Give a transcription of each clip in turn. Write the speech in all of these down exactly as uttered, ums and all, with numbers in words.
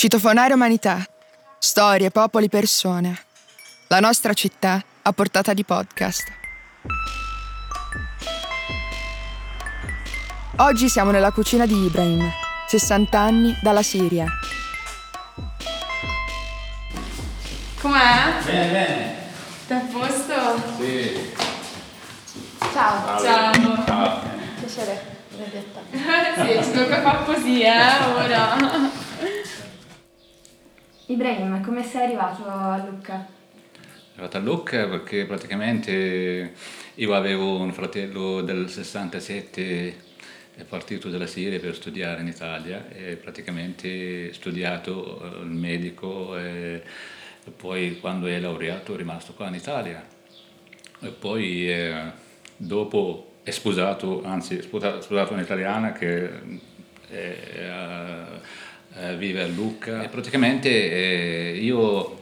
Citofonare umanità, storie, popoli, persone. La nostra città a portata di podcast. Oggi siamo nella cucina di Ibrahim, sessanta anni, dalla Siria. Com'è? Bene, bene. T'è a posto? Sì. Ciao. Ciao. Ciao. Ciao. Piacere, sì, ci tocca far così, eh, ora. Ibrahim, come sei arrivato a Lucca? Sono arrivato a Lucca perché praticamente io avevo un fratello del sessantasette, è partito dalla Siria per studiare in Italia e praticamente studiato il medico e poi quando è laureato è rimasto qua in Italia e poi eh, dopo è sposato, anzi è sposato un'italiana che è, è, vive a Lucca e praticamente eh, io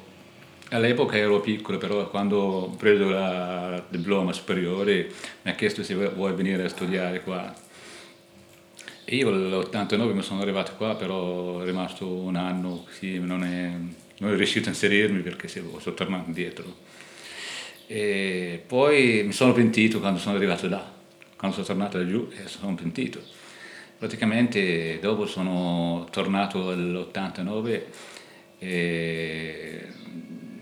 all'epoca ero piccolo, però quando ho preso la diploma superiore mi ha chiesto se vuoi venire a studiare qua. Io nell'ottantanove mi sono arrivato qua, però è rimasto un anno così, non è, non è riuscito a inserirmi perché sono tornato indietro. E poi mi sono pentito quando sono arrivato là, quando sono tornato giù e sono pentito. Praticamente dopo sono tornato nell'ottantanove e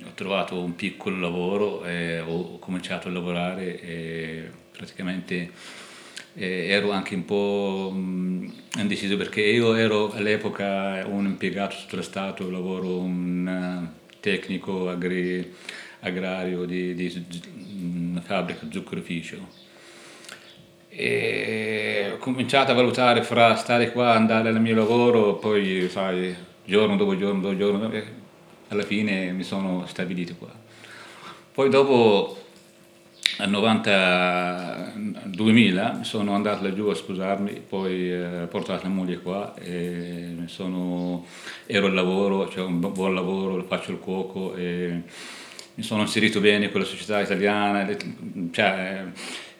ho trovato un piccolo lavoro e ho cominciato a lavorare e praticamente... E ero anche un po' indeciso perché io ero all'epoca un impiegato sotto lo Stato, lavoro un tecnico agri, agrario di, di una fabbrica zuccherificio. E ho cominciato a valutare fra stare qua, andare al mio lavoro, poi sai, giorno dopo giorno dopo giorno, alla fine mi sono stabilito qua. Poi dopo... Nel novanta duemila sono andato laggiù a sposarmi, poi ho eh, portato la moglie qua e sono, ero al lavoro, cioè un buon lavoro, faccio il cuoco e mi sono inserito bene con la società italiana. Cioè,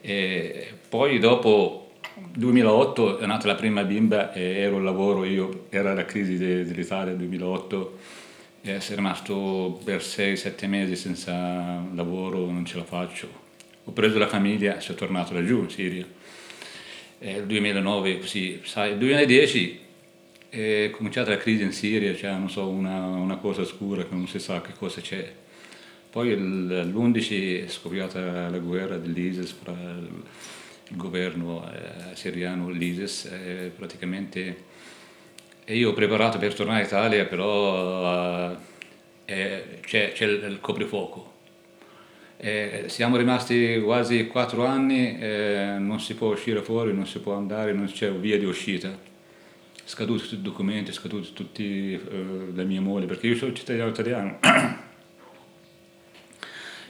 e poi dopo duemilaotto è nata la prima bimba e ero al lavoro, io era la crisi dell'Italia del duemilaotto. E sono rimasto per sei sette mesi senza lavoro, non ce la faccio. Ho preso la famiglia e sono tornato laggiù in Siria. Nel duemilanove, così, sai, nel duemiladieci è cominciata la crisi in Siria, cioè non so, una, una cosa scura che non si sa che cosa c'è. Poi l'undici è scoppiata la guerra dell'ISIS fra il governo eh, siriano, l'ISIS, eh, praticamente. E io ho preparato per tornare in Italia, però eh, c'è, c'è il coprifuoco. Eh, siamo rimasti quasi quattro anni, eh, non si può uscire fuori, non si può andare, non c'è via di uscita. Scaduti tutti i documenti, scaduti tutti eh, la mia moglie, perché io sono cittadino italiano.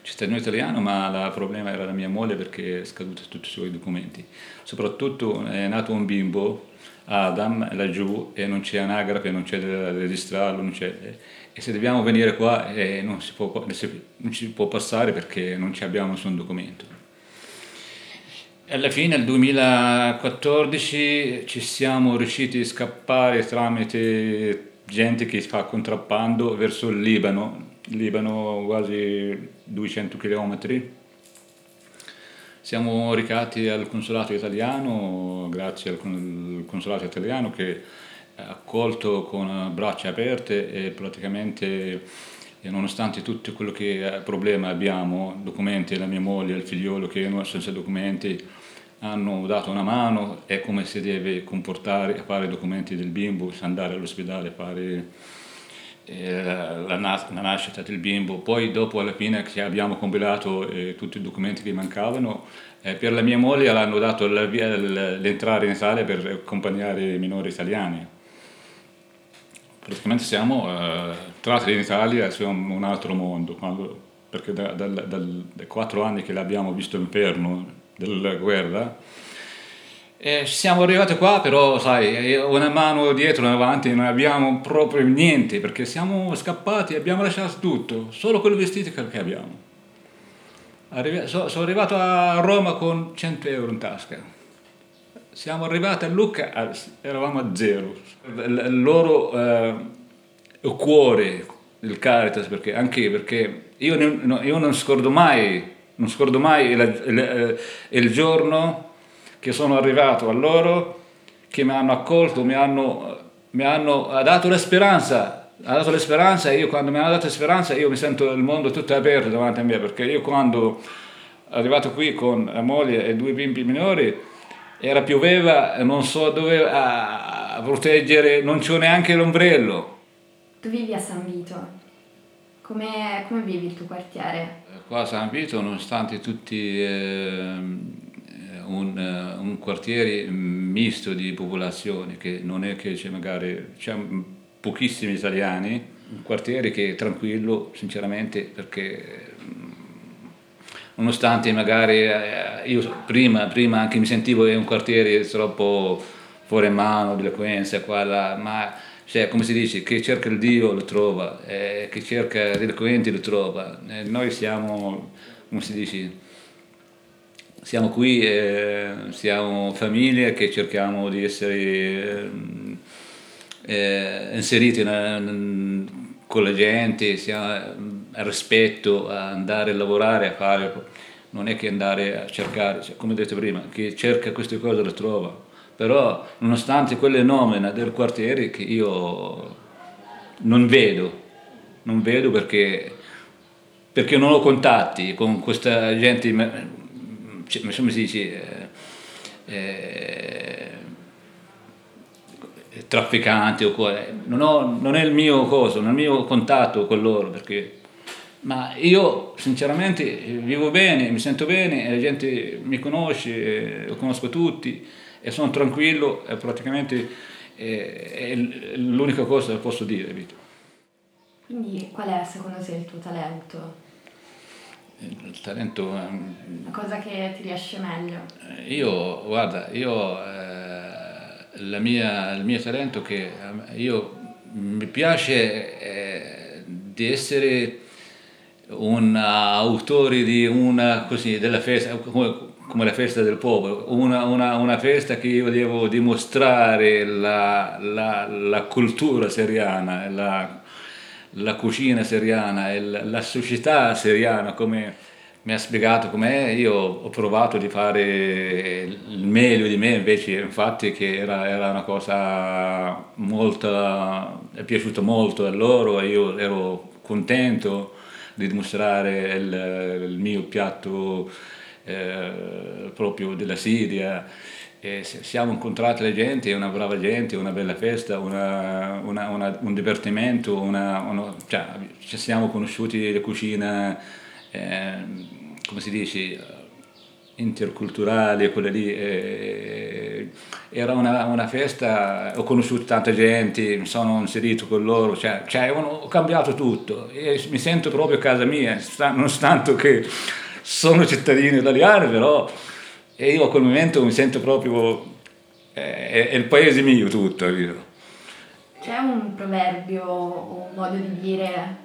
Cittadino italiano, ma il problema era la mia moglie perché scaduti tutti i suoi documenti. Soprattutto è nato un bimbo, Adam, laggiù, e non c'è anagrafe, non c'è da registrarlo, non c'è... E se dobbiamo venire qua eh, non, si può, non si può passare perché non abbiamo nessun documento. Alla fine, nel duemilaquattordici, ci siamo riusciti a scappare tramite gente che fa contrabbando verso il Libano, Libano quasi duecento chilometri. Siamo recati al Consolato italiano, grazie al Consolato italiano che accolto con braccia aperte e praticamente nonostante tutto quello che problema abbiamo, documenti, la mia moglie, il figliolo che non senza documenti hanno dato una mano, è come si deve comportare a fare i documenti del bimbo, andare all'ospedale a fare eh, la, nas- la nascita del bimbo. Poi dopo alla fine che abbiamo compilato eh, tutti i documenti che mancavano, eh, per la mia moglie l'hanno dato la via, l'entrare in Italia per accompagnare i minori italiani. Praticamente siamo eh, tratti in Italia, siamo un altro mondo, quando, perché da, da, da, da quattro anni che l'abbiamo visto l'inferno della guerra, e siamo arrivati qua, però sai, una mano dietro, una avanti, non abbiamo proprio niente, perché siamo scappati, abbiamo lasciato tutto, solo quel vestito che abbiamo. Arrivi, so, sono arrivato a Roma con cento euro in tasca. Siamo arrivati a Lucca, eravamo a zero. Loro eh, cuore del Caritas, perché anche perché io, ne, no, io non scordo mai, non scordo mai il, il giorno che sono arrivato a loro, che mi hanno accolto, mi hanno, mi hanno dato la speranza. Ha dato l'esperanza, e io quando mi hanno dato l'esperanza io mi sento il mondo tutto aperto davanti a me, perché io quando arrivato qui con la moglie e due bimbi minori era pioveva, non so dove a proteggere, non c'ho neanche l'ombrello. Tu vivi a San Vito, come, come vivi il tuo quartiere? Qua a San Vito, nonostante tutti eh, un, un quartiere misto di popolazione, che non è che c'è magari... C'è, pochissimi italiani, un quartiere che è tranquillo sinceramente, perché nonostante magari io prima, prima anche mi sentivo che un quartiere troppo fuori mano, delinquenza, quella, ma cioè, come si dice, chi cerca il Dio lo trova, eh, chi cerca i delinquenti lo trova, eh, noi siamo, come si dice, siamo qui, eh, siamo famiglie che cerchiamo di essere... Eh, Eh, inseriti in, con la gente, siamo, rispetto a andare a lavorare, a fare, non è che andare a cercare, cioè, come ho detto prima, chi cerca queste cose le trova, però nonostante quelle nomine del quartiere che io non vedo, non vedo perché, perché non ho contatti con questa gente, come si dice, eh, eh, trafficante o cosa, non, ho, non è il mio coso, non è il mio contatto con loro, perché, ma io sinceramente vivo bene, mi sento bene, la gente mi conosce, lo conosco tutti e sono tranquillo, è praticamente è l'unica cosa che posso dire, capito? Quindi qual è secondo te il tuo talento? Il talento... La cosa che ti riesce meglio? Io, guarda, io... Eh, La mia, il mio talento che io mi piace è di essere un autore di una così, della festa, come la festa del popolo, una, una, una festa che io devo dimostrare la, la, la cultura siriana, la, la cucina siriana, la, la società siriana, come mi ha spiegato com'è, io ho provato di fare il meglio di me, invece infatti che era, era una cosa molto, è piaciuta molto a loro e io ero contento di dimostrare il, il mio piatto eh, proprio della Siria. E siamo incontrati la gente, una brava gente, una bella festa, una, una, una, un divertimento, una, una, cioè, ci siamo conosciuti la cucina, Eh, come si dice, interculturale, quella lì, eh, era una, una festa, ho conosciuto tanta gente, mi sono inserito con loro, cioè, cioè ho cambiato tutto e mi sento proprio a casa mia, nonostante che sono cittadino italiano, però e io a quel momento mi sento proprio, eh, è, è il paese mio tutto, capito? C'è un proverbio o un modo di dire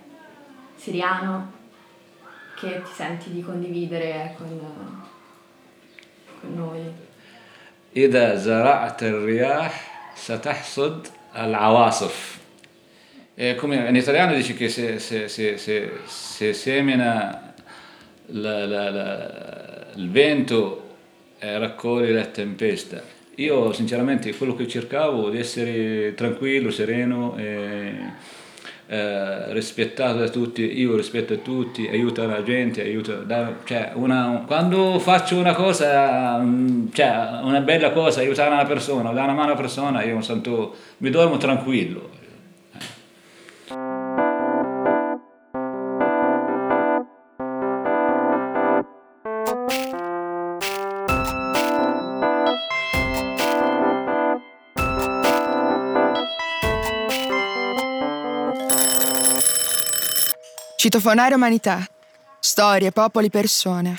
siriano che ti senti di condividere con, con noi? Ida zara'at al-riyah satahsud al-awasif. Come in italiano dice che se, se, se, se, se semina la, la, la, il vento eh, raccoglie la tempesta. Io sinceramente quello che cercavo di essere tranquillo, sereno, eh, Eh, rispettato da tutti, io rispetto a tutti, aiuto la gente, aiuto da, cioè una, quando faccio una cosa, cioè una bella cosa, aiutare una persona, dare una mano a una persona, io mi sento, mi dormo tranquillo. Citofonare umanità, storie, popoli, persone.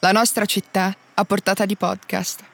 La nostra città a portata di podcast.